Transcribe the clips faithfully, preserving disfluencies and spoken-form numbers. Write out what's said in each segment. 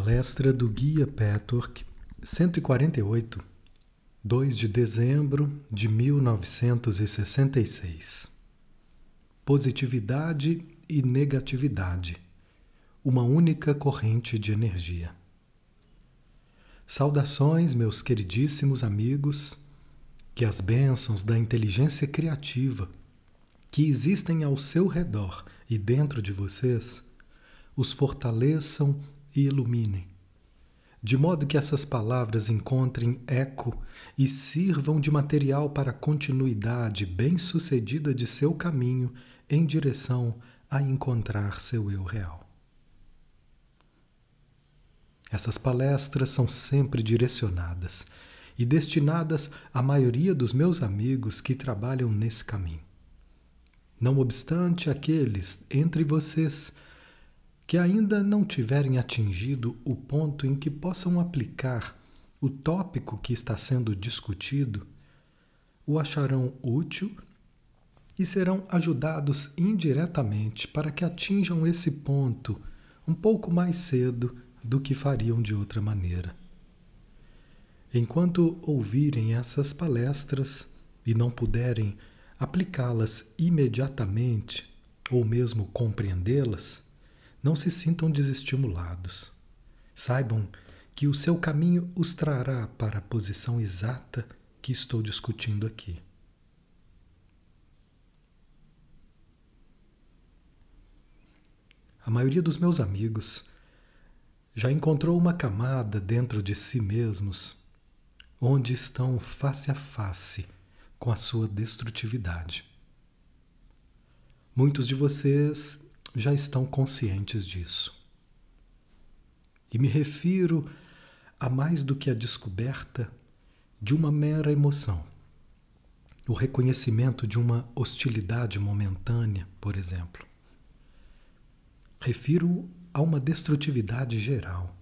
Palestra do Guia Petwork, cento e quarenta e oito, dois de dezembro de mil novecentos e sessenta e seis. Positividade e negatividade, uma única corrente de energia. Saudações, meus queridíssimos amigos, que as bênçãos da inteligência criativa que existem ao seu redor e dentro de vocês os fortaleçam e iluminem, de modo que essas palavras encontrem eco e sirvam de material para a continuidade bem-sucedida de seu caminho em direção a encontrar seu eu real. Essas palestras são sempre direcionadas e destinadas à maioria dos meus amigos que trabalham nesse caminho. Não obstante aqueles entre vocês que ainda não tiverem atingido o ponto em que possam aplicar o tópico que está sendo discutido, o acharão útil e serão ajudados indiretamente para que atinjam esse ponto um pouco mais cedo do que fariam de outra maneira. Enquanto ouvirem essas palestras e não puderem aplicá-las imediatamente ou mesmo compreendê-las, não se sintam desestimulados. Saibam que o seu caminho os trará para a posição exata que estou discutindo aqui. A maioria dos meus amigos já encontrou uma camada dentro de si mesmos onde estão face a face com a sua destrutividade. Muitos de vocês já estão conscientes disso. E me refiro a mais do que a descoberta de uma mera emoção, o reconhecimento de uma hostilidade momentânea, por exemplo. Refiro a uma destrutividade geral,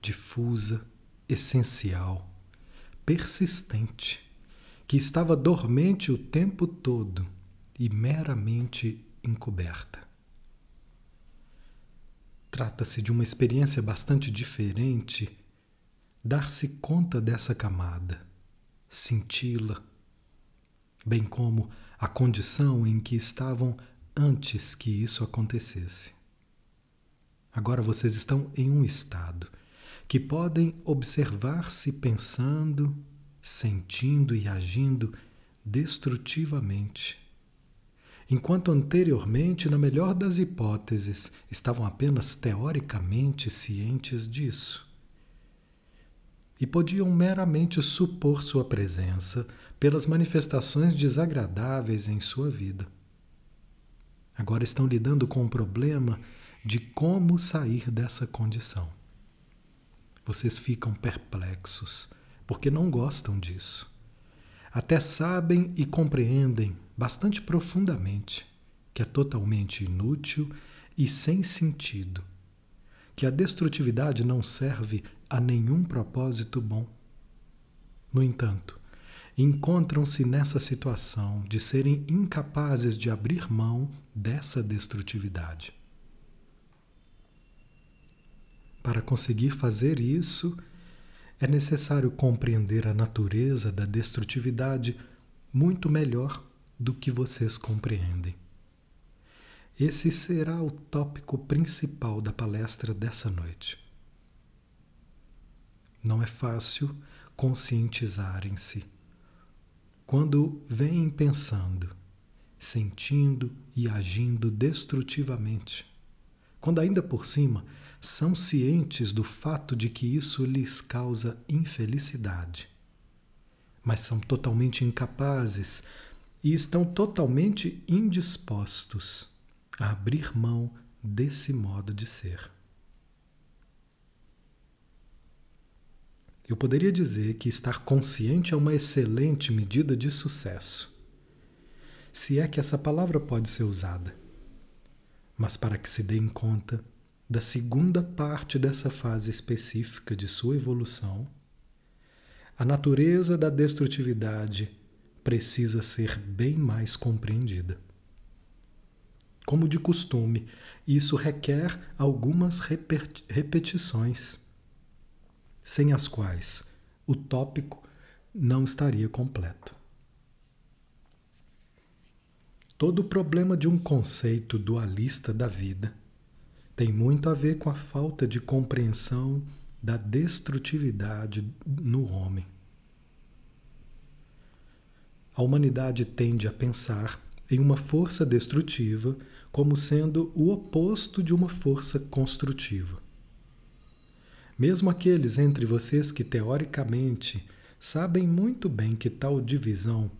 difusa, essencial, persistente, que estava dormente o tempo todo e meramente encoberta. Trata-se de uma experiência bastante diferente dar-se conta dessa camada, senti-la, bem como a condição em que estavam antes que isso acontecesse. Agora vocês estão em um estado que podem observar-se pensando, sentindo e agindo destrutivamente, enquanto anteriormente, na melhor das hipóteses, estavam apenas teoricamente cientes disso e podiam meramente supor sua presença pelas manifestações desagradáveis em sua vida. Agora estão lidando com o problema de como sair dessa condição. Vocês ficam perplexos porque não gostam disso. Até sabem e compreendem bastante profundamente que é totalmente inútil e sem sentido, que a destrutividade não serve a nenhum propósito bom. No entanto, encontram-se nessa situação de serem incapazes de abrir mão dessa destrutividade. Para conseguir fazer isso, é necessário compreender a natureza da destrutividade muito melhor do que vocês compreendem. Esse será o tópico principal da palestra dessa noite. Não é fácil conscientizarem-se quando vêm pensando, sentindo e agindo destrutivamente, quando ainda por cima são cientes do fato de que isso lhes causa infelicidade, mas são totalmente incapazes e estão totalmente indispostos a abrir mão desse modo de ser. Eu poderia dizer que estar consciente é uma excelente medida de sucesso, se é que essa palavra pode ser usada. Mas para que se deem conta da segunda parte dessa fase específica de sua evolução, a natureza da destrutividade precisa ser bem mais compreendida. como de costume. Isso requer algumas repetições, sem as quais o tópico não estaria completo. Todo o problema de um conceito dualista da vida tem muito a ver com a falta de compreensão da destrutividade no homem. A humanidade tende a pensar em uma força destrutiva como sendo o oposto de uma força construtiva. Mesmo aqueles entre vocês que teoricamente sabem muito bem que tal divisão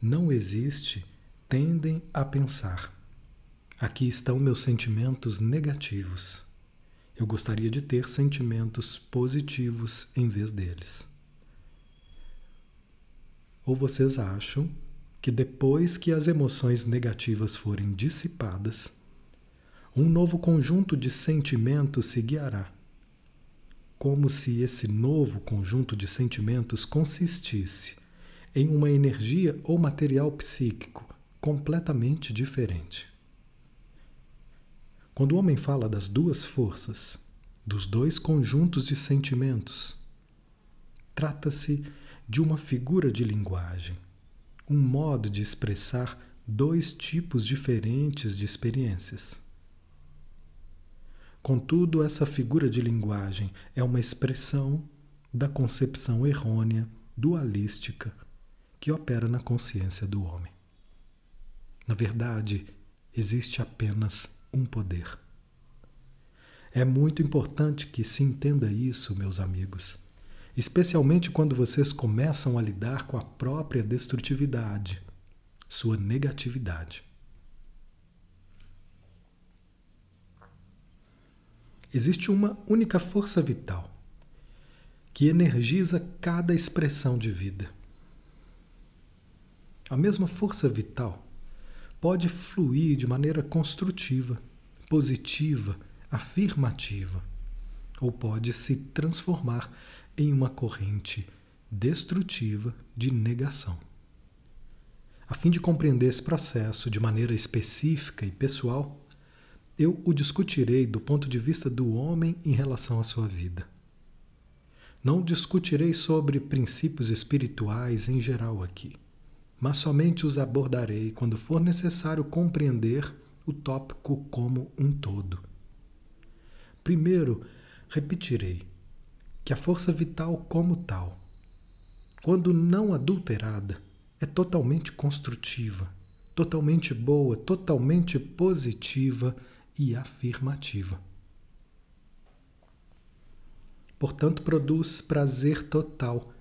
não existe, tendem a pensar: aqui estão meus sentimentos negativos. Eu gostaria de ter sentimentos positivos em vez deles. Ou vocês acham que depois que as emoções negativas forem dissipadas, um novo conjunto de sentimentos se guiará, como se esse novo conjunto de sentimentos consistisse em uma energia ou material psíquico completamente diferente. Quando o homem fala das duas forças, dos dois conjuntos de sentimentos, trata-se de uma figura de linguagem, um modo de expressar dois tipos diferentes de experiências. Contudo, essa figura de linguagem é uma expressão da concepção errônea, dualística, que opera na consciência do homem. Na verdade, existe apenas um poder. É muito importante que se entenda isso, meus amigos, especialmente quando vocês começam a lidar com a própria destrutividade, sua negatividade. Existe uma única força vital que energiza cada expressão de vida. A mesma força vital pode fluir de maneira construtiva, positiva, afirmativa, ou pode se transformar em uma corrente destrutiva de negação. A fim de compreender esse processo de maneira específica e pessoal, eu o discutirei do ponto de vista do homem em relação à sua vida. Não discutirei sobre princípios espirituais em geral aqui, mas somente os abordarei quando for necessário compreender o tópico como um todo. Primeiro, repetirei que a força vital como tal, quando não adulterada, é totalmente construtiva, totalmente boa, totalmente positiva e afirmativa. Portanto, produz prazer total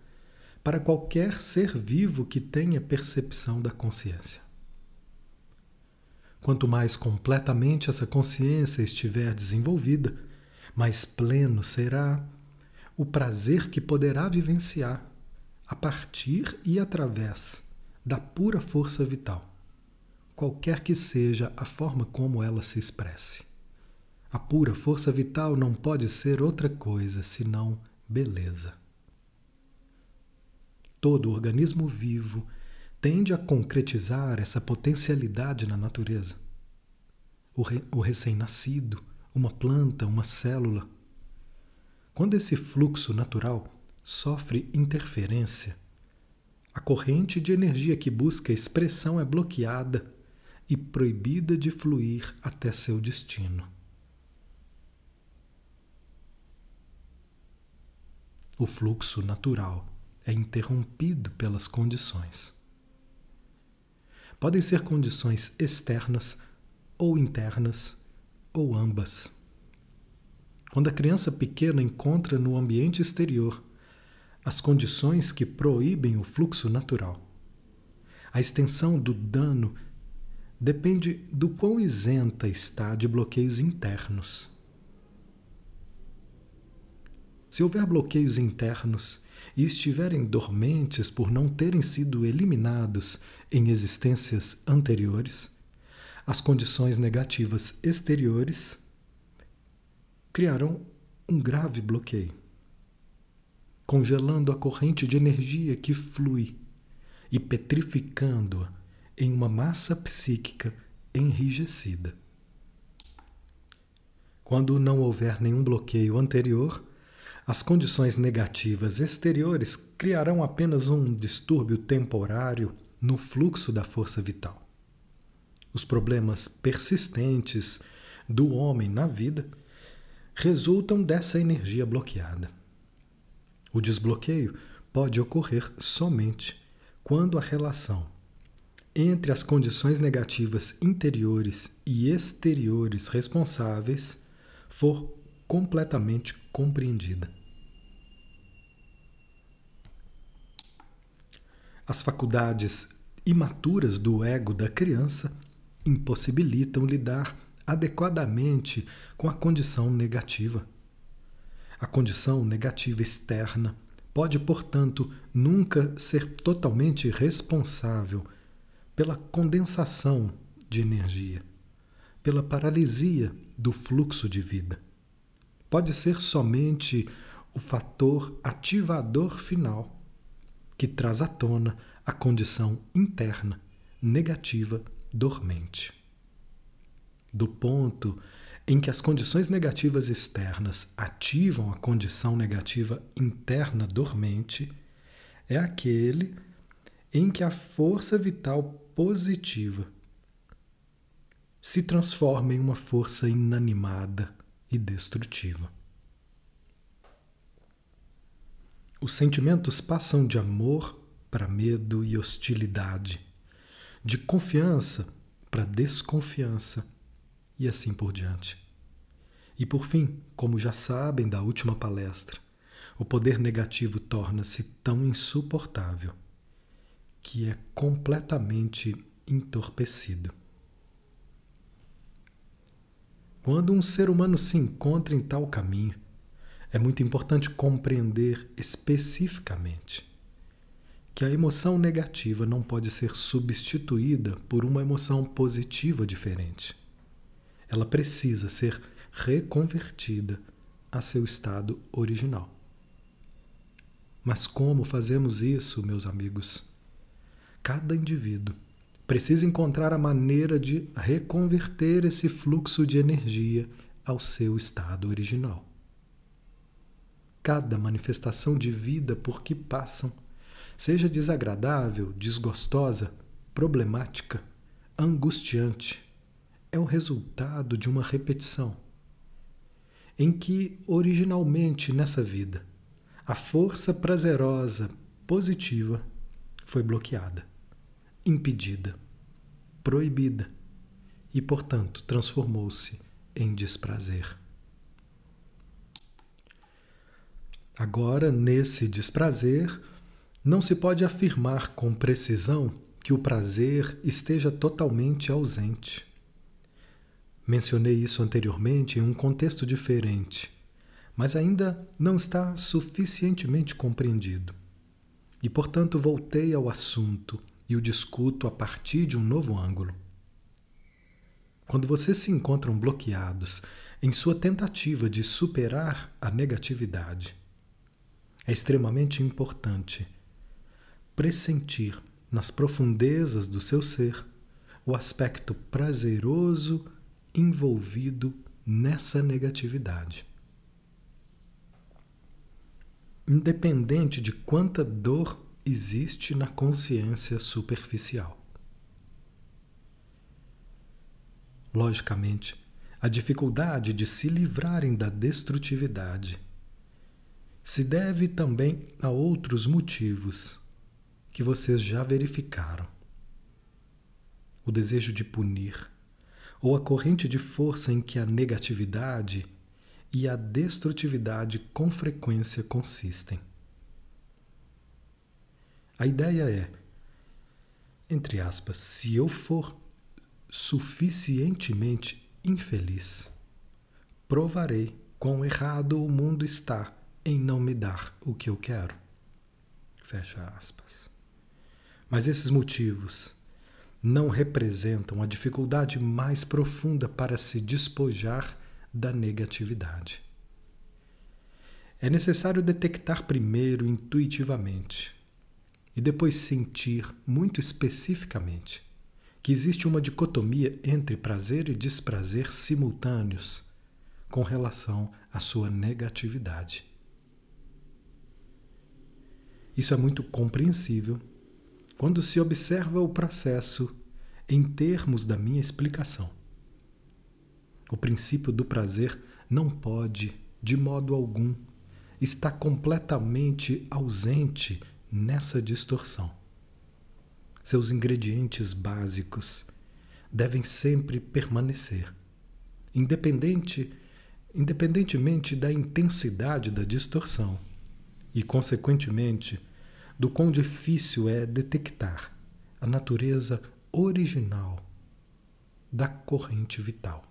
para qualquer ser vivo que tenha percepção da consciência. Quanto mais completamente essa consciência estiver desenvolvida, mais pleno será o prazer que poderá vivenciar a partir e através da pura força vital, qualquer que seja a forma como ela se expresse. A pura força vital não pode ser outra coisa senão beleza. Todo organismo vivo tende a concretizar essa potencialidade na natureza. O, re, o recém-nascido, uma planta, uma célula. Quando esse fluxo natural sofre interferência, a corrente de energia que busca expressão é bloqueada e proibida de fluir até seu destino. O fluxo natural é interrompido pelas condições. Podem ser condições externas ou internas, ou ambas. Quando a criança pequena encontra no ambiente exterior as condições que proíbem o fluxo natural, a extensão do dano depende do quão isenta está de bloqueios internos. Se houver bloqueios internos e estiverem dormentes por não terem sido eliminados em existências anteriores, as condições negativas exteriores criarão um grave bloqueio, congelando a corrente de energia que flui e petrificando-a em uma massa psíquica enrijecida. Quando não houver nenhum bloqueio anterior, as condições negativas exteriores criarão apenas um distúrbio temporário no fluxo da força vital. Os problemas persistentes do homem na vida resultam dessa energia bloqueada. O desbloqueio pode ocorrer somente quando a relação entre as condições negativas interiores e exteriores responsáveis for completamente compreendida. As faculdades imaturas do ego da criança impossibilitam lidar adequadamente com a condição negativa. A condição negativa externa pode, portanto, nunca ser totalmente responsável pela condensação de energia, pela paralisia do fluxo de vida. Pode ser somente o fator ativador final que traz à tona a condição interna negativa dormente. Do ponto em que as condições negativas externas ativam a condição negativa interna dormente, é aquele em que a força vital positiva se transforma em uma força inanimada e destrutiva. Os sentimentos passam de amor para medo e hostilidade, de confiança para desconfiança e assim por diante. E por fim, como já sabem da última palestra, o poder negativo torna-se tão insuportável que é completamente entorpecido. Quando um ser humano se encontra em tal caminho, é muito importante compreender especificamente que a emoção negativa não pode ser substituída por uma emoção positiva diferente. Ela precisa ser reconvertida a seu estado original. Mas como fazemos isso, meus amigos? Cada indivíduo precisa encontrar a maneira de reconverter esse fluxo de energia ao seu estado original. Cada manifestação de vida por que passam, seja desagradável, desgostosa, problemática, angustiante, é o resultado de uma repetição, em que, originalmente nessa vida, a força prazerosa, positiva, foi bloqueada, impedida, proibida e, portanto, transformou-se em desprazer. Agora, nesse desprazer, não se pode afirmar com precisão que o prazer esteja totalmente ausente. Mencionei isso anteriormente em um contexto diferente, mas ainda não está suficientemente compreendido. E, portanto, voltei ao assunto e o discuto a partir de um novo ângulo. Quando vocês se encontram bloqueados em sua tentativa de superar a negatividade, é extremamente importante pressentir nas profundezas do seu ser o aspecto prazeroso envolvido nessa negatividade. Independente de quanta dor existe na consciência superficial. Logicamente, a dificuldade de se livrarem da destrutividade se deve também a outros motivos que vocês já verificaram. O desejo de punir, ou a corrente de força em que a negatividade e a destrutividade com frequência consistem. A ideia é, entre aspas, se eu for suficientemente infeliz, provarei quão errado o mundo está em não me dar o que eu quero. Fecha aspas. Mas esses motivos não representam a dificuldade mais profunda para se despojar da negatividade. É necessário detectar primeiro intuitivamente e depois sentir muito especificamente que existe uma dicotomia entre prazer e desprazer simultâneos com relação à sua negatividade. Isso é muito compreensível quando se observa o processo em termos da minha explicação. O princípio do prazer não pode, de modo algum, estar completamente ausente nessa distorção. Seus ingredientes básicos devem sempre permanecer, independente, independentemente da intensidade da distorção e, consequentemente, do quão difícil é detectar a natureza original da corrente vital.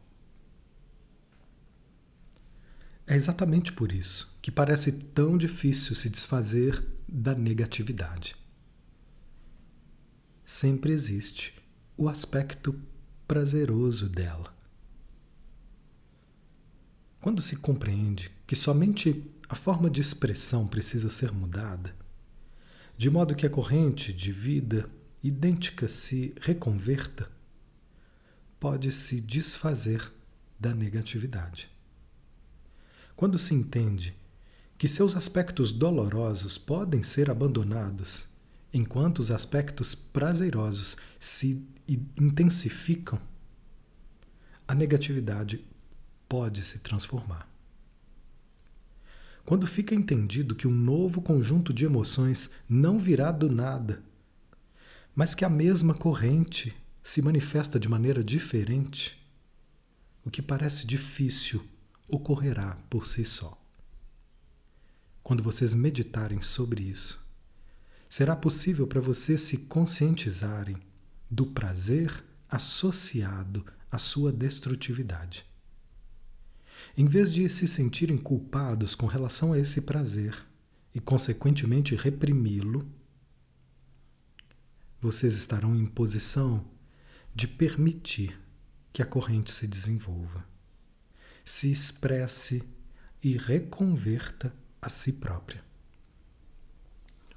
É exatamente por isso que parece tão difícil se desfazer da negatividade. Sempre existe o aspecto prazeroso dela. Quando se compreende que somente a forma de expressão precisa ser mudada, de modo que a corrente de vida idêntica se reconverta, pode-se desfazer da negatividade. Quando se entende que seus aspectos dolorosos podem ser abandonados, enquanto os aspectos prazerosos se intensificam, a negatividade pode se transformar. Quando fica entendido que um novo conjunto de emoções não virá do nada, mas que a mesma corrente se manifesta de maneira diferente, o que parece difícil ocorrerá por si só. Quando vocês meditarem sobre isso, será possível para vocês se conscientizarem do prazer associado à sua destrutividade. Em vez de se sentirem culpados com relação a esse prazer e, consequentemente, reprimi-lo, vocês estarão em posição de permitir que a corrente se desenvolva, se expresse e reconverta a si própria.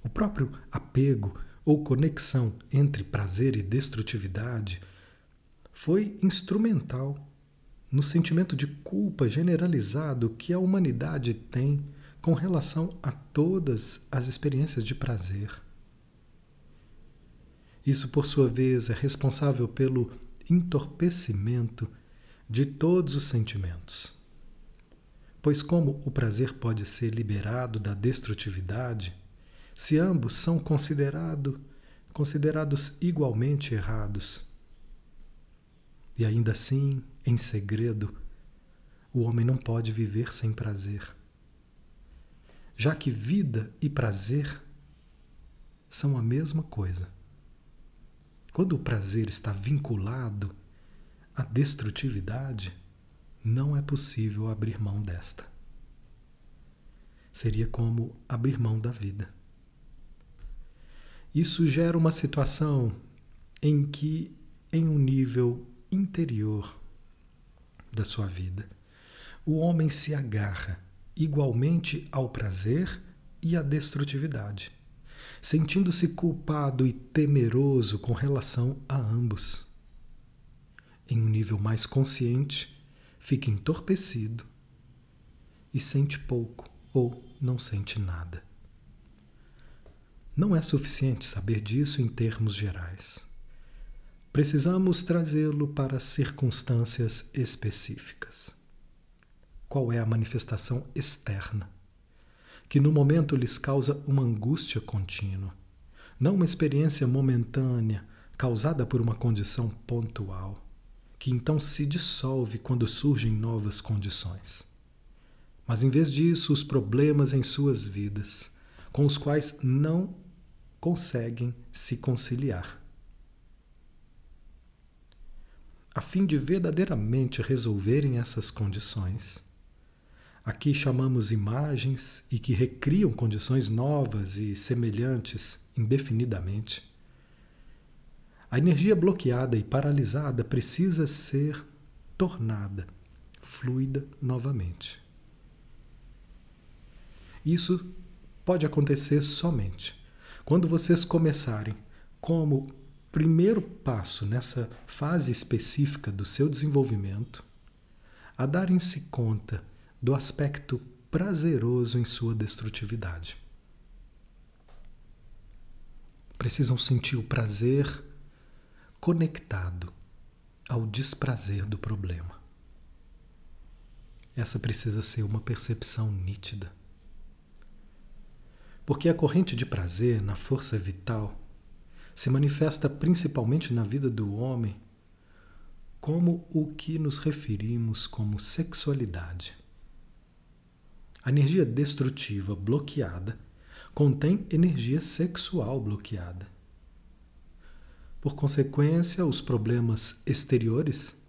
O próprio apego ou conexão entre prazer e destrutividade foi instrumental no sentimento de culpa generalizado que a humanidade tem com relação a todas as experiências de prazer. Isso, por sua vez, é responsável pelo entorpecimento de todos os sentimentos. Pois como o prazer pode ser liberado da destrutividade, se ambos são considerado, considerados igualmente errados? E ainda assim, em segredo, o homem não pode viver sem prazer, já que vida e prazer são a mesma coisa. Quando o prazer está vinculado a destrutividade, não é possível abrir mão desta. Seria como abrir mão da vida. Isso gera uma situação em que, em um nível interior da sua vida, o homem se agarra igualmente ao prazer e à destrutividade, sentindo-se culpado e temeroso com relação a ambos. Em um nível mais consciente, fica entorpecido e sente pouco ou não sente nada. Não é suficiente saber disso em termos gerais. Precisamos trazê-lo para circunstâncias específicas. Qual é a manifestação externa que no momento lhes causa uma angústia contínua, não uma experiência momentânea causada por uma condição pontual, que então se dissolve quando surgem novas condições. Mas, em vez disso, os problemas em suas vidas, com os quais não conseguem se conciliar. A fim de verdadeiramente resolverem essas condições, aqui chamamos imagens e que recriam condições novas e semelhantes indefinidamente, a energia bloqueada e paralisada precisa ser tornada fluida novamente. Isso pode acontecer somente quando vocês começarem, como primeiro passo nessa fase específica do seu desenvolvimento a darem-se conta do aspecto prazeroso em sua destrutividade. Precisam sentir o prazer conectado ao desprazer do problema. Essa precisa ser uma percepção nítida. Porque a corrente de prazer na força vital se manifesta principalmente na vida do homem como o que nos referimos como sexualidade. A energia destrutiva bloqueada contém energia sexual bloqueada. Por consequência, os problemas exteriores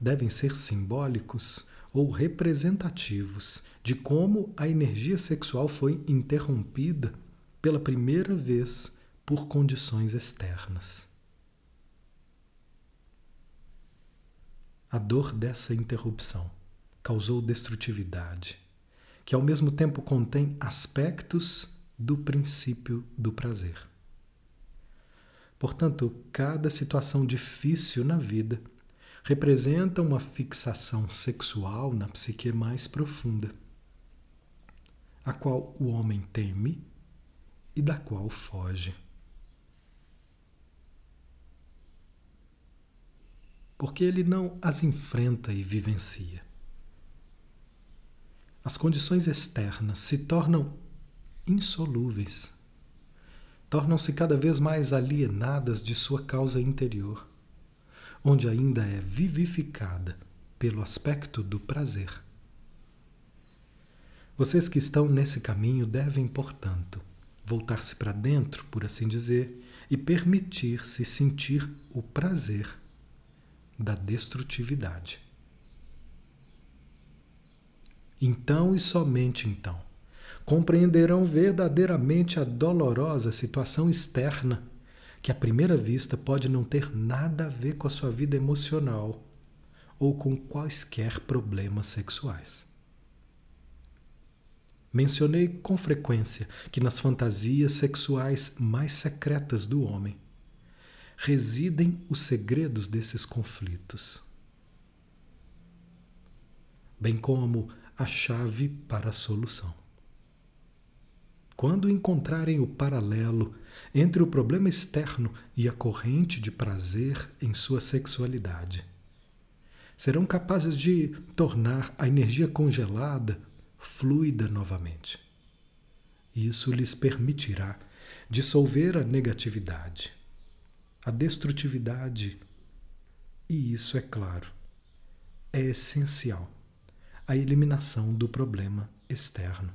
devem ser simbólicos ou representativos de como a energia sexual foi interrompida pela primeira vez por condições externas. A dor dessa interrupção causou destrutividade, que ao mesmo tempo contém aspectos do princípio do prazer. Portanto, cada situação difícil na vida representa uma fixação sexual na psique mais profunda, a qual o homem teme e da qual foge. Porque ele não as enfrenta e vivencia. As condições externas se tornam insolúveis, tornam-se cada vez mais alienadas de sua causa interior, onde ainda é vivificada pelo aspecto do prazer. Vocês que estão nesse caminho devem, portanto, voltar-se para dentro, por assim dizer, e permitir-se sentir o prazer da destrutividade. Então e somente então, compreenderão verdadeiramente a dolorosa situação externa que à primeira vista pode não ter nada a ver com a sua vida emocional ou com quaisquer problemas sexuais. Mencionei com frequência que nas fantasias sexuais mais secretas do homem residem os segredos desses conflitos, bem como a chave para a solução. Quando encontrarem o paralelo entre o problema externo e a corrente de prazer em sua sexualidade, serão capazes de tornar a energia congelada fluida novamente. Isso lhes permitirá dissolver a negatividade, a destrutividade, e isso, é claro, é essencial à eliminação do problema externo.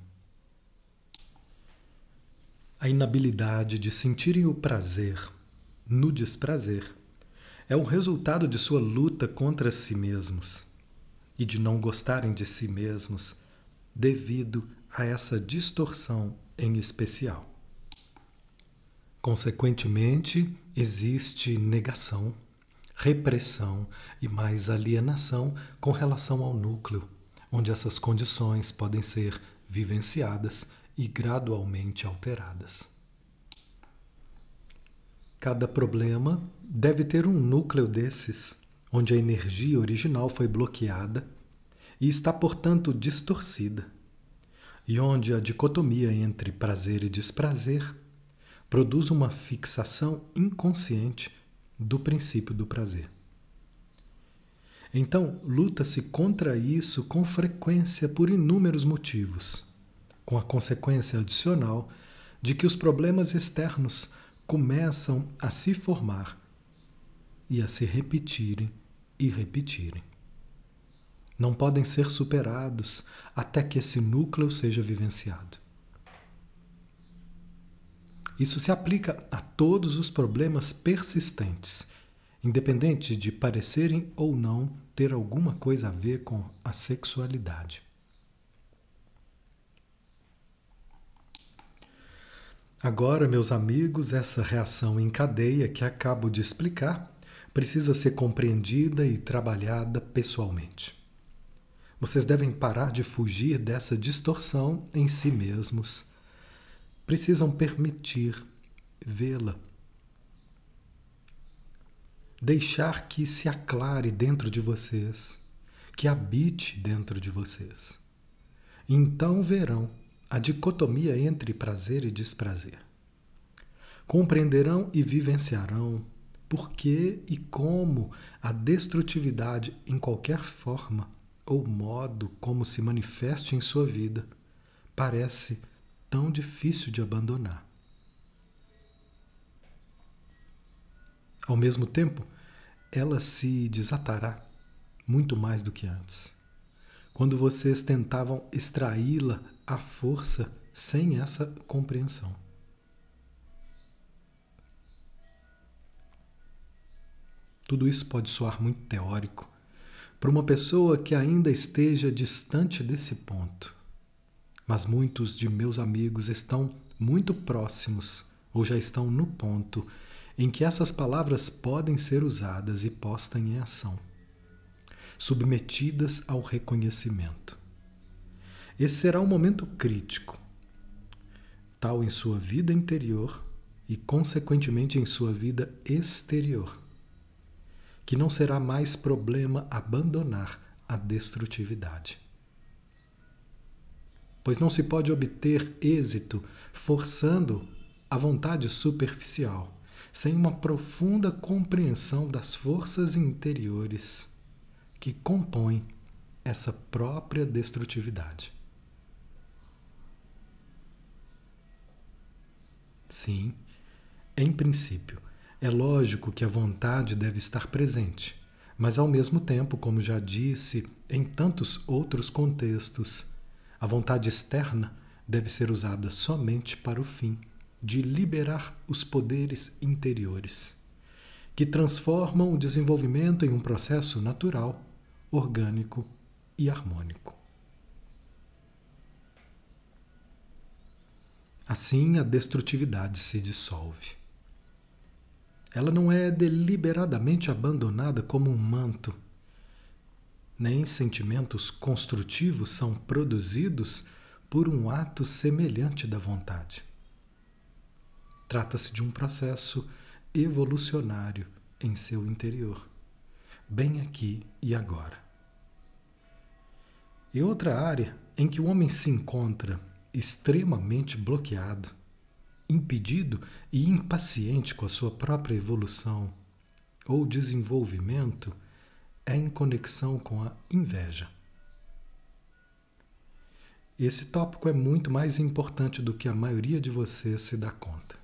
A inabilidade de sentirem o prazer no desprazer é o resultado de sua luta contra si mesmos e de não gostarem de si mesmos devido a essa distorção em especial. Consequentemente, existe negação, repressão e mais alienação com relação ao núcleo, onde essas condições podem ser vivenciadas e gradualmente alteradas. Cada problema deve ter um núcleo desses, onde a energia original foi bloqueada e está, portanto, distorcida, e onde a dicotomia entre prazer e desprazer produz uma fixação inconsciente do princípio do prazer. Então, luta-se contra isso com frequência por inúmeros motivos, com a consequência adicional de que os problemas externos começam a se formar e a se repetirem e repetirem. Não podem ser superados até que esse núcleo seja vivenciado. Isso se aplica a todos os problemas persistentes, independente de parecerem ou não ter alguma coisa a ver com a sexualidade. Agora, meus amigos, essa reação em cadeia que acabo de explicar precisa ser compreendida e trabalhada pessoalmente. Vocês devem parar de fugir dessa distorção em si mesmos. Precisam permitir vê-la. deixar que se aclare dentro de vocês, que habite dentro de vocês. Então verão a dicotomia entre prazer e desprazer. Compreenderão e vivenciarão por que e como a destrutividade, em qualquer forma ou modo como se manifeste em sua vida, parece tão difícil de abandonar. Ao mesmo tempo, ela se desatará muito mais do que antes, quando vocês tentavam extraí-la à força sem essa compreensão. Tudo isso pode soar muito teórico para uma pessoa que ainda esteja distante desse ponto, mas muitos de meus amigos estão muito próximos ou já estão no ponto em que essas palavras podem ser usadas e postas em ação, submetidas ao reconhecimento. Esse será um momento crítico, tal em sua vida interior e, consequentemente, em sua vida exterior, que não será mais problema abandonar a destrutividade. Pois não se pode obter êxito forçando a vontade superficial, sem uma profunda compreensão das forças interiores que compõem essa própria destrutividade. Sim, em princípio, é lógico que a vontade deve estar presente, mas ao mesmo tempo, como já disse em tantos outros contextos, a vontade externa deve ser usada somente para o fim de liberar os poderes interiores, que transformam o desenvolvimento em um processo natural, orgânico e harmônico. Assim, a destrutividade se dissolve. Ela não é deliberadamente abandonada como um manto, nem sentimentos construtivos são produzidos por um ato semelhante da vontade. Trata-se de um processo evolucionário em seu interior, bem aqui e agora. E outra área em que o homem se encontra extremamente bloqueado, impedido e impaciente com a sua própria evolução ou desenvolvimento é em conexão com a inveja. Esse tópico é muito mais importante do que a maioria de vocês se dá conta.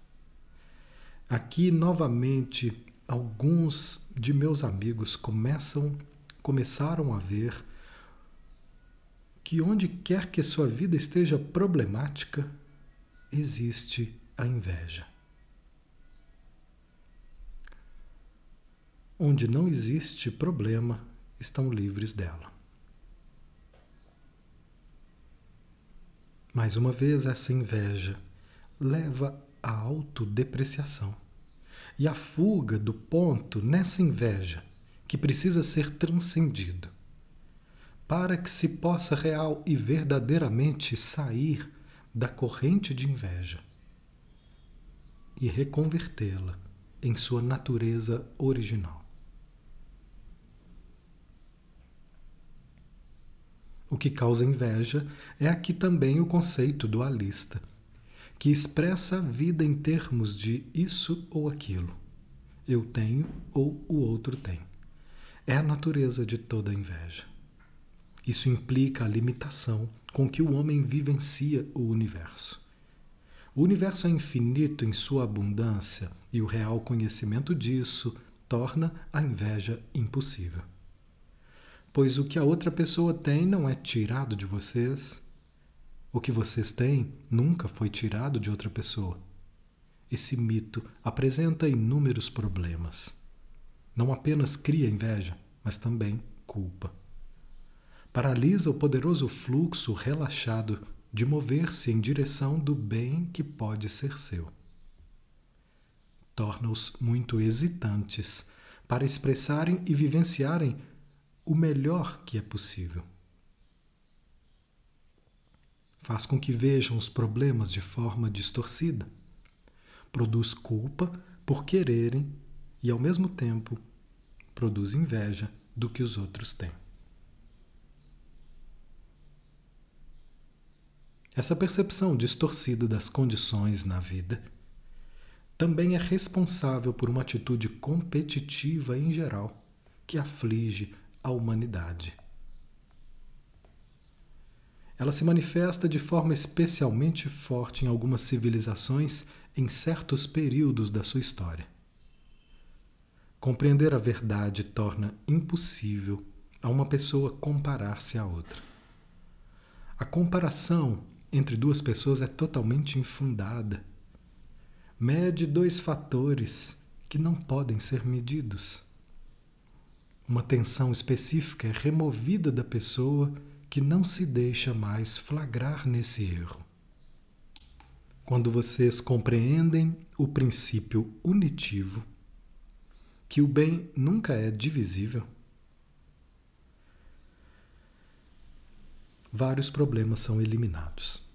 Aqui, novamente, alguns de meus amigos começam, começaram a ver que onde quer que sua vida esteja problemática, existe a inveja. Onde não existe problema, estão livres dela. Mais uma vez, essa inveja leva a autodepreciação e a fuga do ponto nessa inveja que precisa ser transcendido para que se possa real e verdadeiramente sair da corrente de inveja e reconvertê-la em sua natureza original. O que causa inveja é aqui também o conceito dualista, que expressa a vida em termos de isso ou aquilo, eu tenho ou o outro tem. É a natureza de toda inveja. Isso implica a limitação com que o homem vivencia o universo. O universo é infinito em sua abundância e o real conhecimento disso torna a inveja impossível. Pois o que a outra pessoa tem não é tirado de vocês. O que vocês têm nunca foi tirado de outra pessoa. Esse mito apresenta inúmeros problemas. Não apenas cria inveja, mas também culpa. Paralisa o poderoso fluxo relaxado de mover-se em direção do bem que pode ser seu. Torna-os muito hesitantes para expressarem e vivenciarem o melhor que é possível. Faz com que vejam os problemas de forma distorcida. Produz culpa por quererem e, ao mesmo tempo, produz inveja do que os outros têm. Essa percepção distorcida das condições na vida também é responsável por uma atitude competitiva em geral que aflige a humanidade. Ela se manifesta de forma especialmente forte em algumas civilizações em certos períodos da sua história. Compreender a verdade torna impossível a uma pessoa comparar-se à outra. A comparação entre duas pessoas é totalmente infundada. Mede dois fatores que não podem ser medidos. Uma tensão específica é removida da pessoa que não se deixa mais flagrar nesse erro. Quando vocês compreendem o princípio unitivo, que o bem nunca é divisível, vários problemas são eliminados.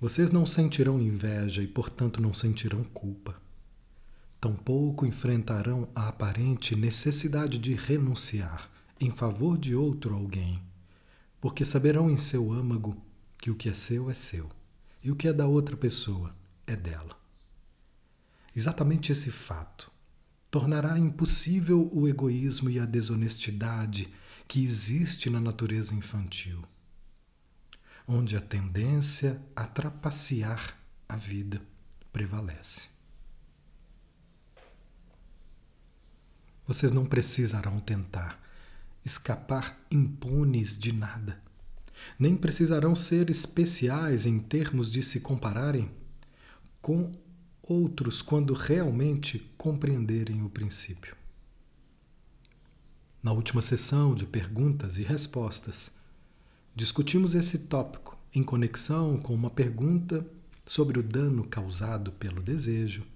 Vocês não sentirão inveja e, portanto, não sentirão culpa. Tampouco enfrentarão a aparente necessidade de renunciar em favor de outro alguém, porque saberão em seu âmago que o que é seu é seu e o que é da outra pessoa é dela. Exatamente esse fato tornará impossível o egoísmo e a desonestidade que existe na natureza infantil, onde a tendência a trapacear a vida prevalece. Vocês não precisarão tentar escapar impunes de nada, nem precisarão ser especiais em termos de se compararem com outros quando realmente compreenderem o princípio. Na última sessão de perguntas e respostas, discutimos esse tópico em conexão com uma pergunta sobre o dano causado pelo desejo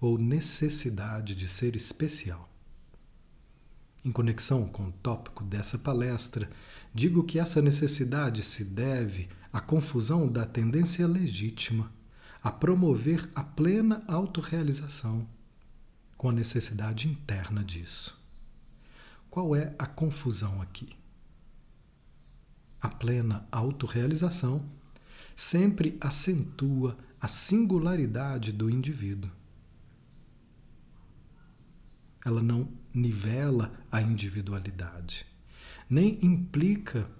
ou necessidade de ser especial. Em conexão com o tópico dessa palestra, digo que essa necessidade se deve à confusão da tendência legítima a promover a plena autorrealização com a necessidade interna disso. Qual é a confusão aqui? A plena autorrealização sempre acentua a singularidade do indivíduo. Ela não nivela a individualidade, nem implica,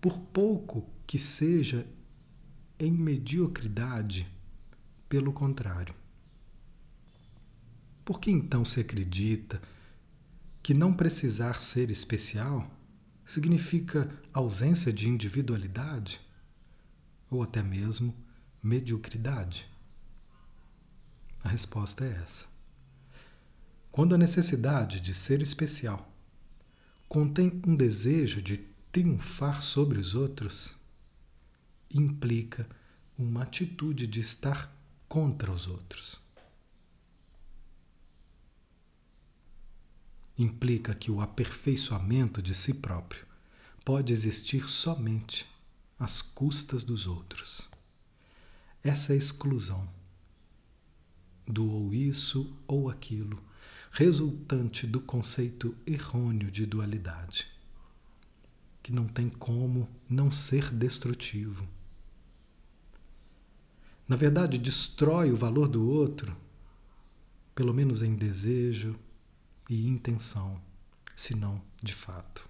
por pouco que seja, em mediocridade, pelo contrário. Por que então se acredita que não precisar ser especial significa ausência de individualidade ou até mesmo mediocridade? A resposta é essa. Quando a necessidade de ser especial contém um desejo de triunfar sobre os outros, implica uma atitude de estar contra os outros. Implica que o aperfeiçoamento de si próprio pode existir somente às custas dos outros. Essa exclusão do ou isso ou aquilo, resultante do conceito errôneo de dualidade, que não tem como não ser destrutivo. Na verdade, destrói o valor do outro, pelo menos em desejo e intenção, se não de fato.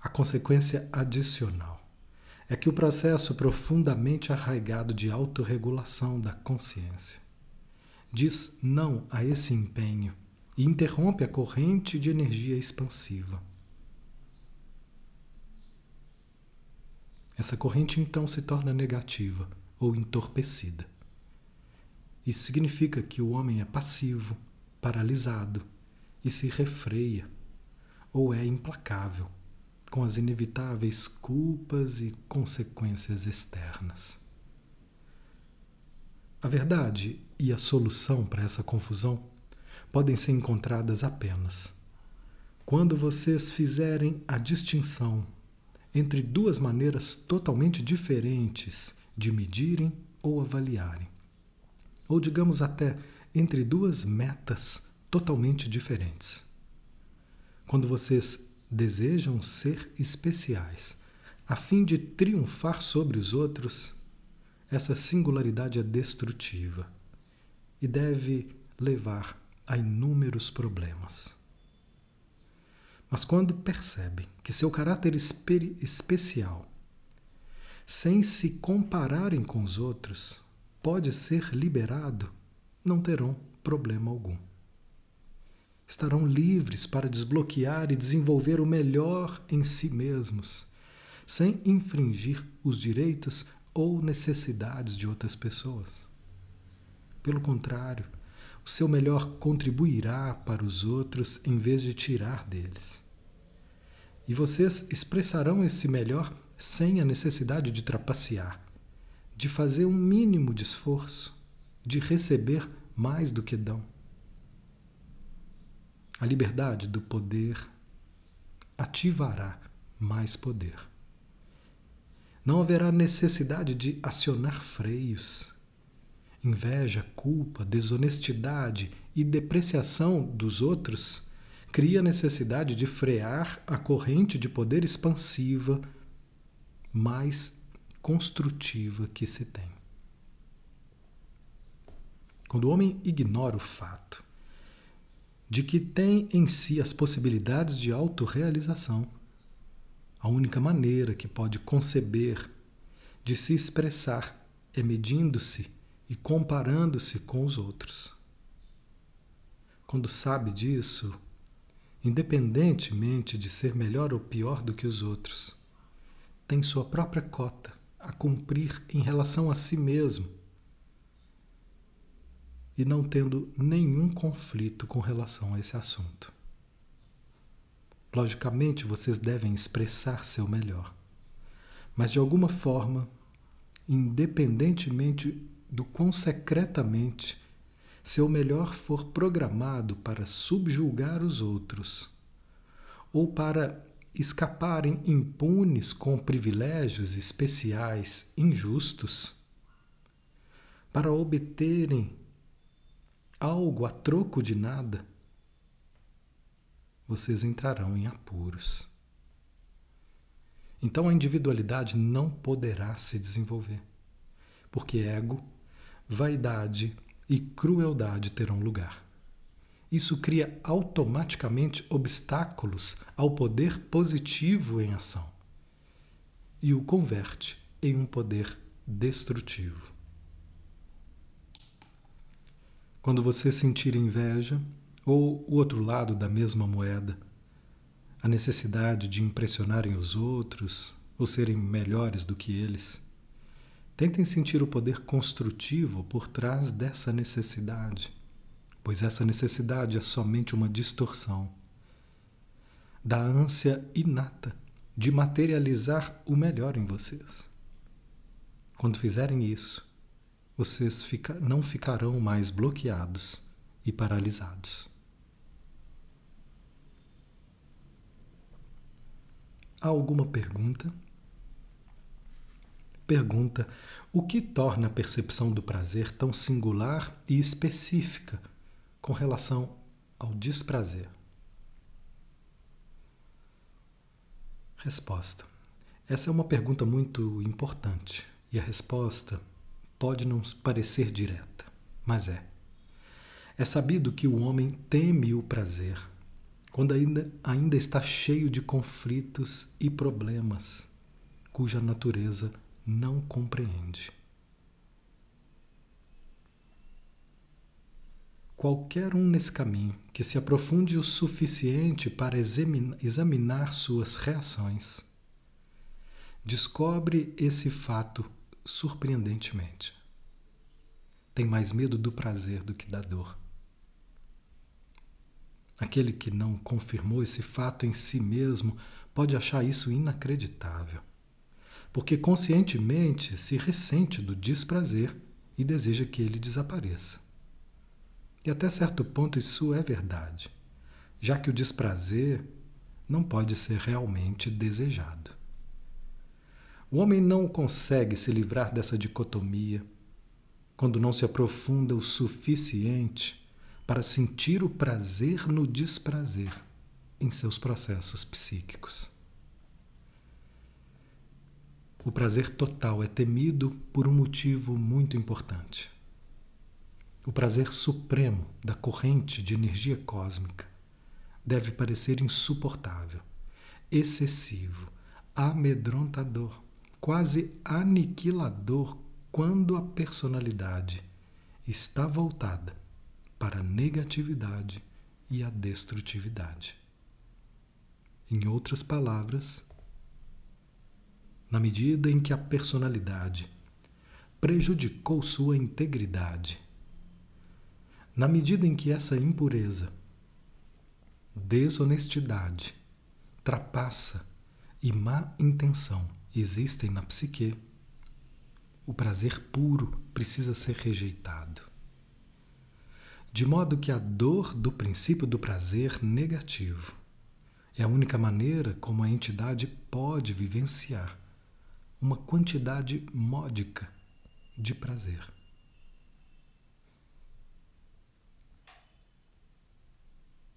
A consequência adicional é que o processo profundamente arraigado de autorregulação da consciência diz não a esse empenho e interrompe a corrente de energia expansiva. Essa corrente então se torna negativa ou entorpecida. Isso significa que o homem é passivo, paralisado e se refreia, ou é implacável com as inevitáveis culpas e consequências externas. A verdade e a solução para essa confusão podem ser encontradas apenas quando vocês fizerem a distinção entre duas maneiras totalmente diferentes de medirem ou avaliarem, ou digamos até entre duas metas totalmente diferentes. Quando vocês desejam ser especiais, a fim de triunfar sobre os outros, essa singularidade é destrutiva e deve levar a inúmeros problemas. Mas quando percebem que seu caráter espe- especial, sem se compararem com os outros, pode ser liberado, não terão problema algum. Estarão livres para desbloquear e desenvolver o melhor em si mesmos, sem infringir os direitos ou necessidades de outras pessoas. Pelo contrário, o seu melhor contribuirá para os outros em vez de tirar deles. E vocês expressarão esse melhor sem a necessidade de trapacear, de fazer um mínimo de esforço, de receber mais do que dão. A liberdade do poder ativará mais poder. Não haverá necessidade de acionar freios. Inveja, culpa, desonestidade e depreciação dos outros cria necessidade de frear a corrente de poder expansiva mais construtiva que se tem. Quando o homem ignora o fato de que tem em si as possibilidades de autorrealização, a única maneira que pode conceber de se expressar é medindo-se e comparando-se com os outros. Quando sabe disso, independentemente de ser melhor ou pior do que os outros, tem sua própria cota a cumprir em relação a si mesmo e não tendo nenhum conflito com relação a esse assunto. Logicamente, vocês devem expressar seu melhor, mas de alguma forma, independentemente do quão secretamente seu melhor for programado para subjugar os outros ou para escaparem impunes com privilégios especiais injustos, para obterem algo a troco de nada, vocês entrarão em apuros. Então a individualidade não poderá se desenvolver, porque ego, vaidade e crueldade terão lugar. Isso cria automaticamente obstáculos ao poder positivo em ação e o converte em um poder destrutivo. Quando você sentir inveja, ou o outro lado da mesma moeda, a necessidade de impressionarem os outros ou serem melhores do que eles, tentem sentir o poder construtivo por trás dessa necessidade, pois essa necessidade é somente uma distorção da ânsia inata de materializar o melhor em vocês. Quando fizerem isso, vocês fica, não ficarão mais bloqueados e paralisados. Há alguma pergunta? Pergunta: o que torna a percepção do prazer tão singular e específica com relação ao desprazer? Resposta: essa é uma pergunta muito importante e a resposta pode não parecer direta, mas é. É sabido que o homem teme o prazer quando ainda, ainda está cheio de conflitos e problemas cuja natureza não compreende. Qualquer um nesse caminho que se aprofunde o suficiente para examinar suas reações, descobre esse fato surpreendentemente. Tem mais medo do prazer do que da dor. Aquele que não confirmou esse fato em si mesmo pode achar isso inacreditável, porque conscientemente se ressente do desprazer e deseja que ele desapareça. E até certo ponto isso é verdade, já que o desprazer não pode ser realmente desejado. O homem não consegue se livrar dessa dicotomia quando não se aprofunda o suficiente para sentir o prazer no desprazer em seus processos psíquicos. O prazer total é temido por um motivo muito importante. O prazer supremo da corrente de energia cósmica deve parecer insuportável, excessivo, amedrontador, quase aniquilador quando a personalidade está voltada para a negatividade e a destrutividade. Em outras palavras, na medida em que a personalidade prejudicou sua integridade, na medida em que essa impureza, desonestidade, trapaça e má intenção existem na psique, o prazer puro precisa ser rejeitado, de modo que a dor do princípio do prazer negativo é a única maneira como a entidade pode vivenciar uma quantidade módica de prazer.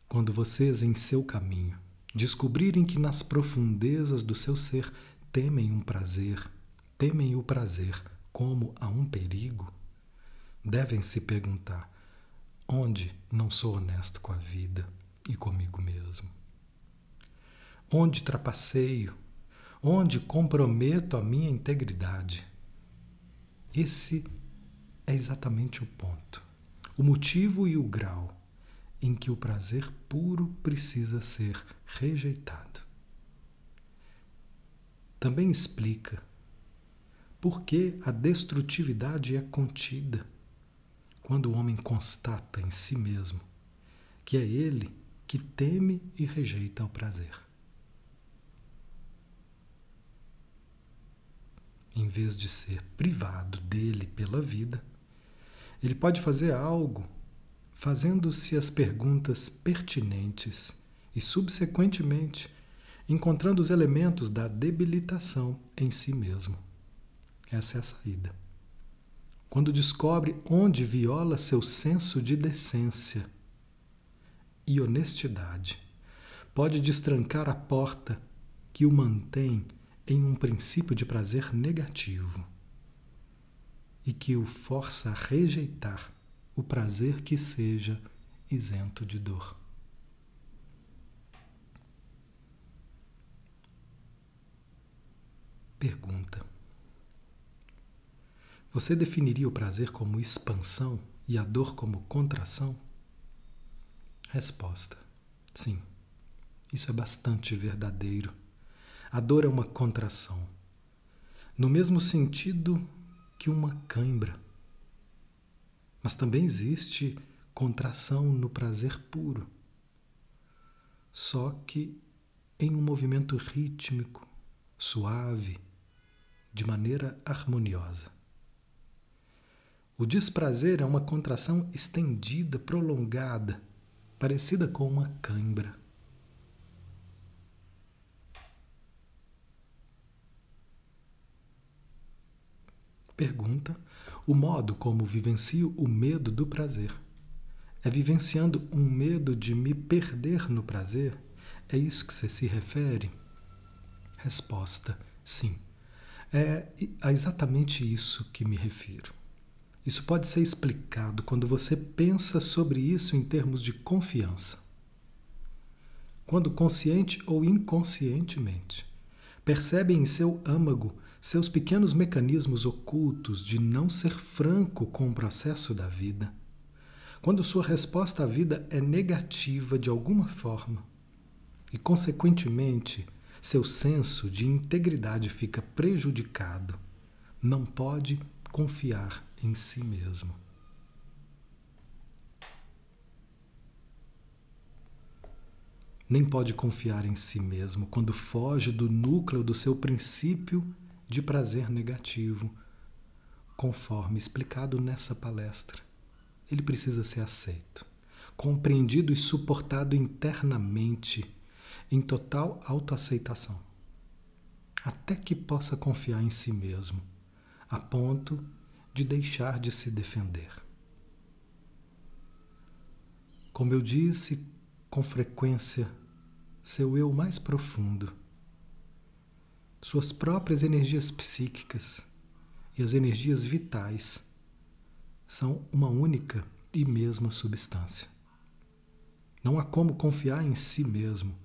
Quando vocês, em seu caminho, descobrirem que nas profundezas do seu ser temem um prazer, temem o prazer como a um perigo, devem se perguntar: onde não sou honesto com a vida e comigo mesmo? Onde trapaceio? Onde comprometo a minha integridade? Esse é exatamente o ponto, o motivo e o grau em que o prazer puro precisa ser rejeitado. Também explica por que a destrutividade é contida quando o homem constata em si mesmo que é ele que teme e rejeita o prazer. Em vez de ser privado dele pela vida, ele pode fazer algo fazendo-se as perguntas pertinentes e, subsequentemente, encontrando os elementos da debilitação em si mesmo. Essa é a saída. Quando descobre onde viola seu senso de decência e honestidade, pode destrancar a porta que o mantém em um princípio de prazer negativo e que o força a rejeitar o prazer que seja isento de dor. Pergunta: você definiria o prazer como expansão e a dor como contração? Resposta: sim, isso é bastante verdadeiro. A dor é uma contração, no mesmo sentido que uma cãibra. Mas também existe contração no prazer puro, só que em um movimento rítmico, suave, de maneira harmoniosa. O desprazer é uma contração estendida, prolongada, parecida com uma cãibra. Pergunta: o modo como vivencio o medo do prazer é vivenciando um medo de me perder no prazer? É isso que você se refere? Resposta: sim, é a exatamente isso que me refiro. Isso pode ser explicado quando você pensa sobre isso em termos de confiança. Quando consciente ou inconscientemente percebe em seu âmago seus pequenos mecanismos ocultos de não ser franco com o processo da vida, quando sua resposta à vida é negativa de alguma forma e, consequentemente, seu senso de integridade fica prejudicado, não pode confiar em si mesmo. Nem pode confiar em si mesmo quando foge do núcleo do seu princípio de prazer negativo, conforme explicado nessa palestra. Ele precisa ser aceito, compreendido e suportado internamente, em total autoaceitação, até que possa confiar em si mesmo, a ponto de deixar de se defender. Como eu disse com frequência, seu eu mais profundo, suas próprias energias psíquicas e as energias vitais são uma única e mesma substância. Não há como confiar em si mesmo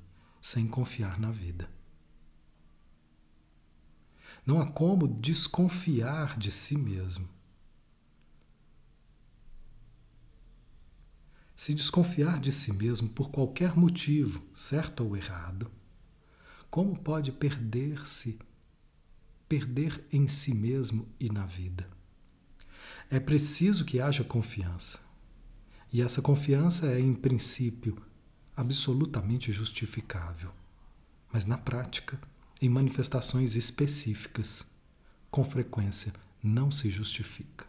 sem confiar na vida. Não há como desconfiar de si mesmo. Se desconfiar de si mesmo por qualquer motivo, certo ou errado, como pode perder-se, perder em si mesmo e na vida? É preciso que haja confiança. E essa confiança é, em princípio, absolutamente justificável. Mas na prática, em manifestações específicas, com frequência, não se justifica.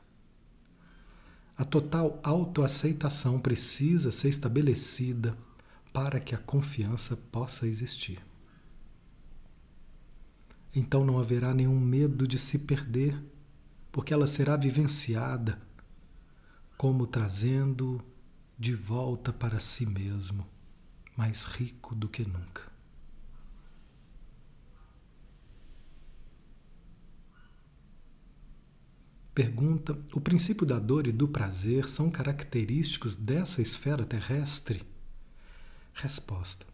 A total autoaceitação precisa ser estabelecida para que a confiança possa existir. Então não haverá nenhum medo de se perder, porque ela será vivenciada como trazendo de volta para si mesmo, mais rico do que nunca. Pergunta: o princípio da dor e do prazer são característicos dessa esfera terrestre? Resposta: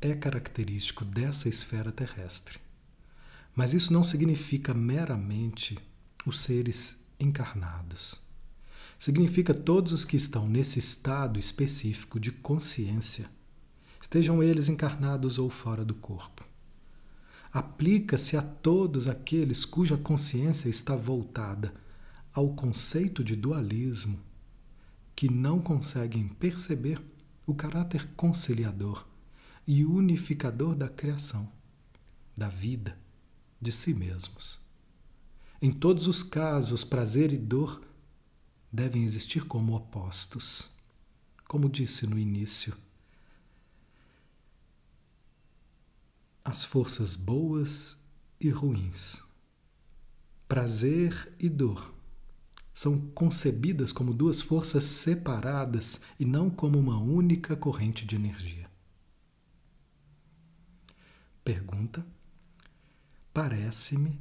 é característico dessa esfera terrestre. Mas isso não significa meramente os seres encarnados. Significa todos os que estão nesse estado específico de consciência, estejam eles encarnados ou fora do corpo. Aplica-se a todos aqueles cuja consciência está voltada ao conceito de dualismo, que não conseguem perceber o caráter conciliador e unificador da criação, da vida, de si mesmos. Em todos os casos, prazer e dor devem existir como opostos. Como disse no início, as forças boas e ruins, prazer e dor, são concebidas como duas forças separadas e não como uma única corrente de energia. Pergunta: parece-me,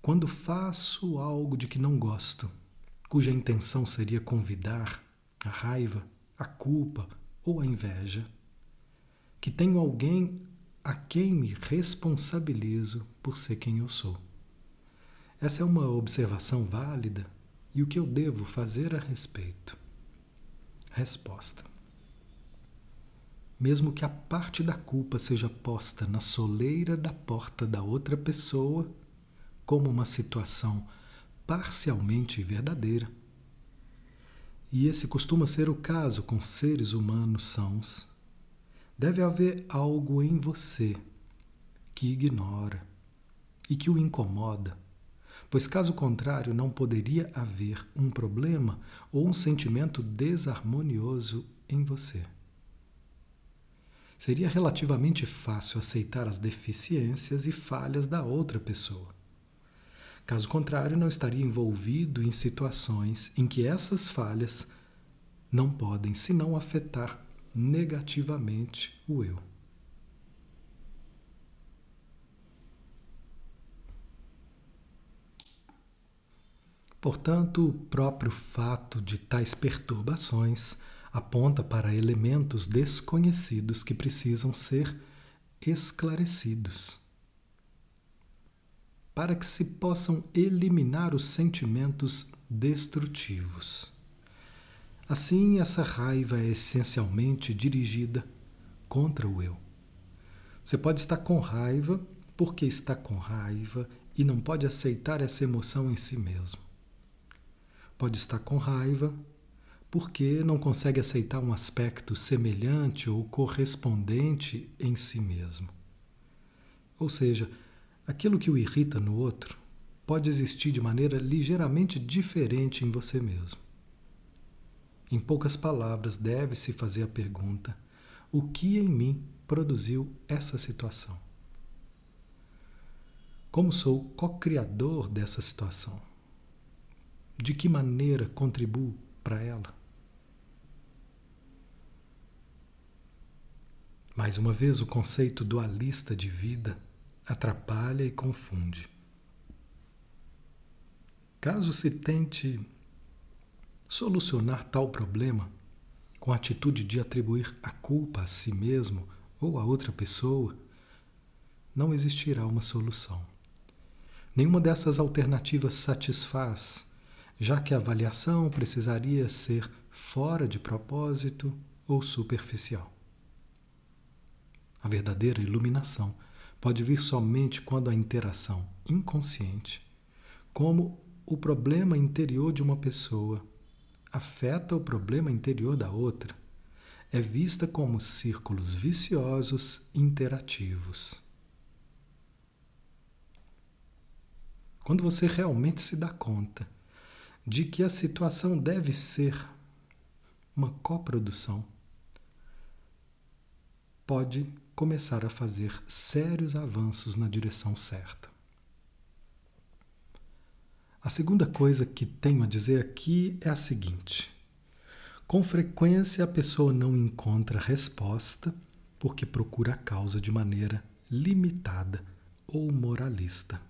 quando faço algo de que não gosto, cuja intenção seria convidar a raiva, a culpa ou a inveja, que tenho alguém a quem me responsabilizo por ser quem eu sou. Essa é uma observação válida. E o que eu devo fazer a respeito? Resposta: mesmo que a parte da culpa seja posta na soleira da porta da outra pessoa, como uma situação parcialmente verdadeira, e esse costuma ser o caso com seres humanos sãos, deve haver algo em você que ignora e que o incomoda, pois caso contrário não poderia haver um problema ou um sentimento desarmonioso em você. Seria relativamente fácil aceitar as deficiências e falhas da outra pessoa. Caso contrário, não estaria envolvido em situações em que essas falhas não podem, senão afetar negativamente o eu. Portanto, o próprio fato de tais perturbações aponta para elementos desconhecidos que precisam ser esclarecidos, para que se possam eliminar os sentimentos destrutivos. Assim, essa raiva é essencialmente dirigida contra o eu. Você pode estar com raiva porque está com raiva e não pode aceitar essa emoção em si mesmo. Pode estar com raiva porque não consegue aceitar um aspecto semelhante ou correspondente em si mesmo. Ou seja, aquilo que o irrita no outro pode existir de maneira ligeiramente diferente em você mesmo. Em poucas palavras, deve-se fazer a pergunta: o que em mim produziu essa situação? Como sou co-criador dessa situação? De que maneira contribuo para ela? Mais uma vez, o conceito dualista de vida atrapalha e confunde. Caso se tente solucionar tal problema com a atitude de atribuir a culpa a si mesmo ou a outra pessoa, não existirá uma solução. Nenhuma dessas alternativas satisfaz, já que a avaliação precisaria ser fora de propósito ou superficial. A verdadeira iluminação pode vir somente quando a interação inconsciente, como o problema interior de uma pessoa, afeta o problema interior da outra, é vista como círculos viciosos interativos. Quando você realmente se dá conta de que a situação deve ser uma coprodução, pode começar a fazer sérios avanços na direção certa. A segunda coisa que tenho a dizer aqui é a seguinte: com frequência a pessoa não encontra resposta porque procura a causa de maneira limitada ou moralista.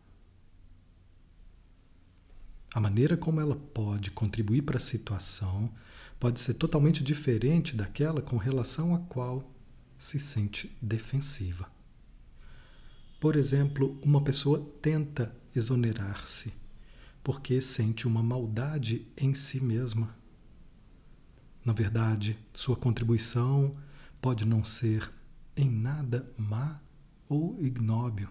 A maneira como ela pode contribuir para a situação pode ser totalmente diferente daquela com relação à qual se sente defensiva. Por exemplo, uma pessoa tenta exonerar-se porque sente uma maldade em si mesma. Na verdade, sua contribuição pode não ser em nada má ou ignóbil.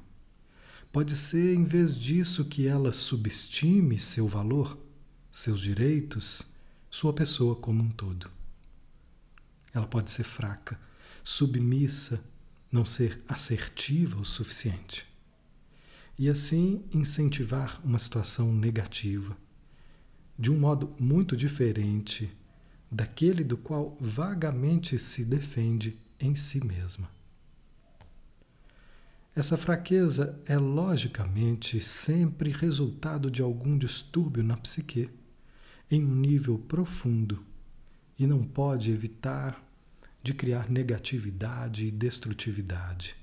Pode ser, em vez disso, que ela subestime seu valor, seus direitos, sua pessoa como um todo. Ela pode ser fraca, submissa, não ser assertiva o suficiente, e assim incentivar uma situação negativa, de um modo muito diferente daquele do qual vagamente se defende em si mesma. Essa fraqueza é logicamente sempre resultado de algum distúrbio na psique, em um nível profundo, e não pode evitar de criar negatividade e destrutividade.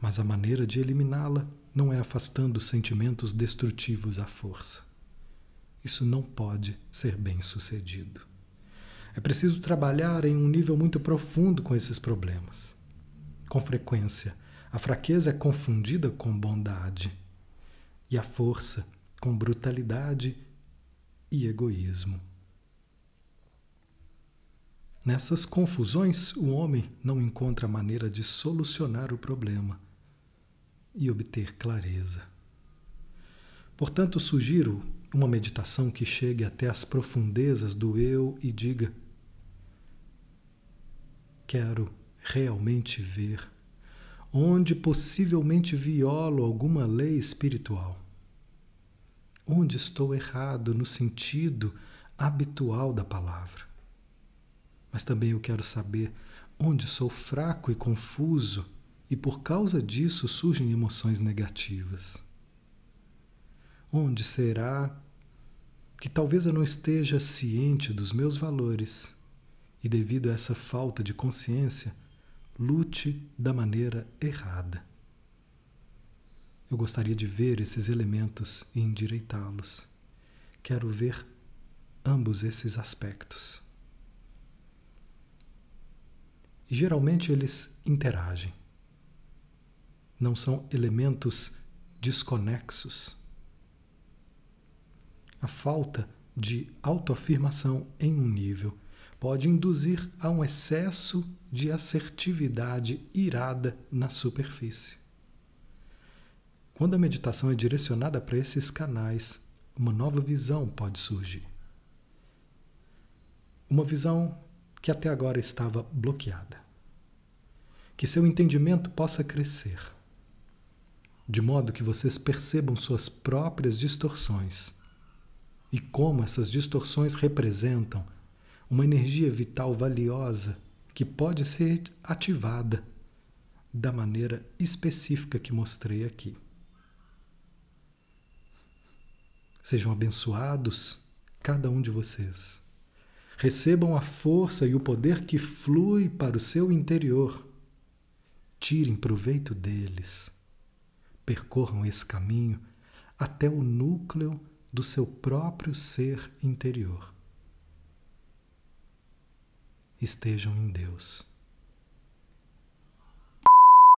Mas a maneira de eliminá-la não é afastando sentimentos destrutivos à força. Isso não pode ser bem sucedido. É preciso trabalhar em um nível muito profundo com esses problemas. Com frequência, a fraqueza é confundida com bondade e a força com brutalidade e egoísmo. Nessas confusões, o homem não encontra maneira de solucionar o problema e obter clareza. Portanto, sugiro uma meditação que chegue até as profundezas do eu e diga: quero realmente ver onde possivelmente violo alguma lei espiritual, onde estou errado no sentido habitual da palavra. Mas também eu quero saber onde sou fraco e confuso e por causa disso surgem emoções negativas. Onde será que talvez eu não esteja ciente dos meus valores e devido a essa falta de consciência lute da maneira errada. Eu gostaria de ver esses elementos e endireitá-los. Quero ver ambos esses aspectos. E geralmente eles interagem. Não são elementos desconexos. A falta de autoafirmação em um nível pode induzir a um excesso de assertividade irada na superfície. Quando a meditação é direcionada para esses canais, uma nova visão pode surgir. Uma visão que até agora estava bloqueada. Que seu entendimento possa crescer, de modo que vocês percebam suas próprias distorções e como essas distorções representam uma energia vital valiosa que pode ser ativada da maneira específica que mostrei aqui. Sejam abençoados, cada um de vocês. recebam a força e o poder que flui para o seu interior. Tirem proveito deles. Percorram esse caminho até o núcleo do seu próprio ser interior. Estejam em Deus.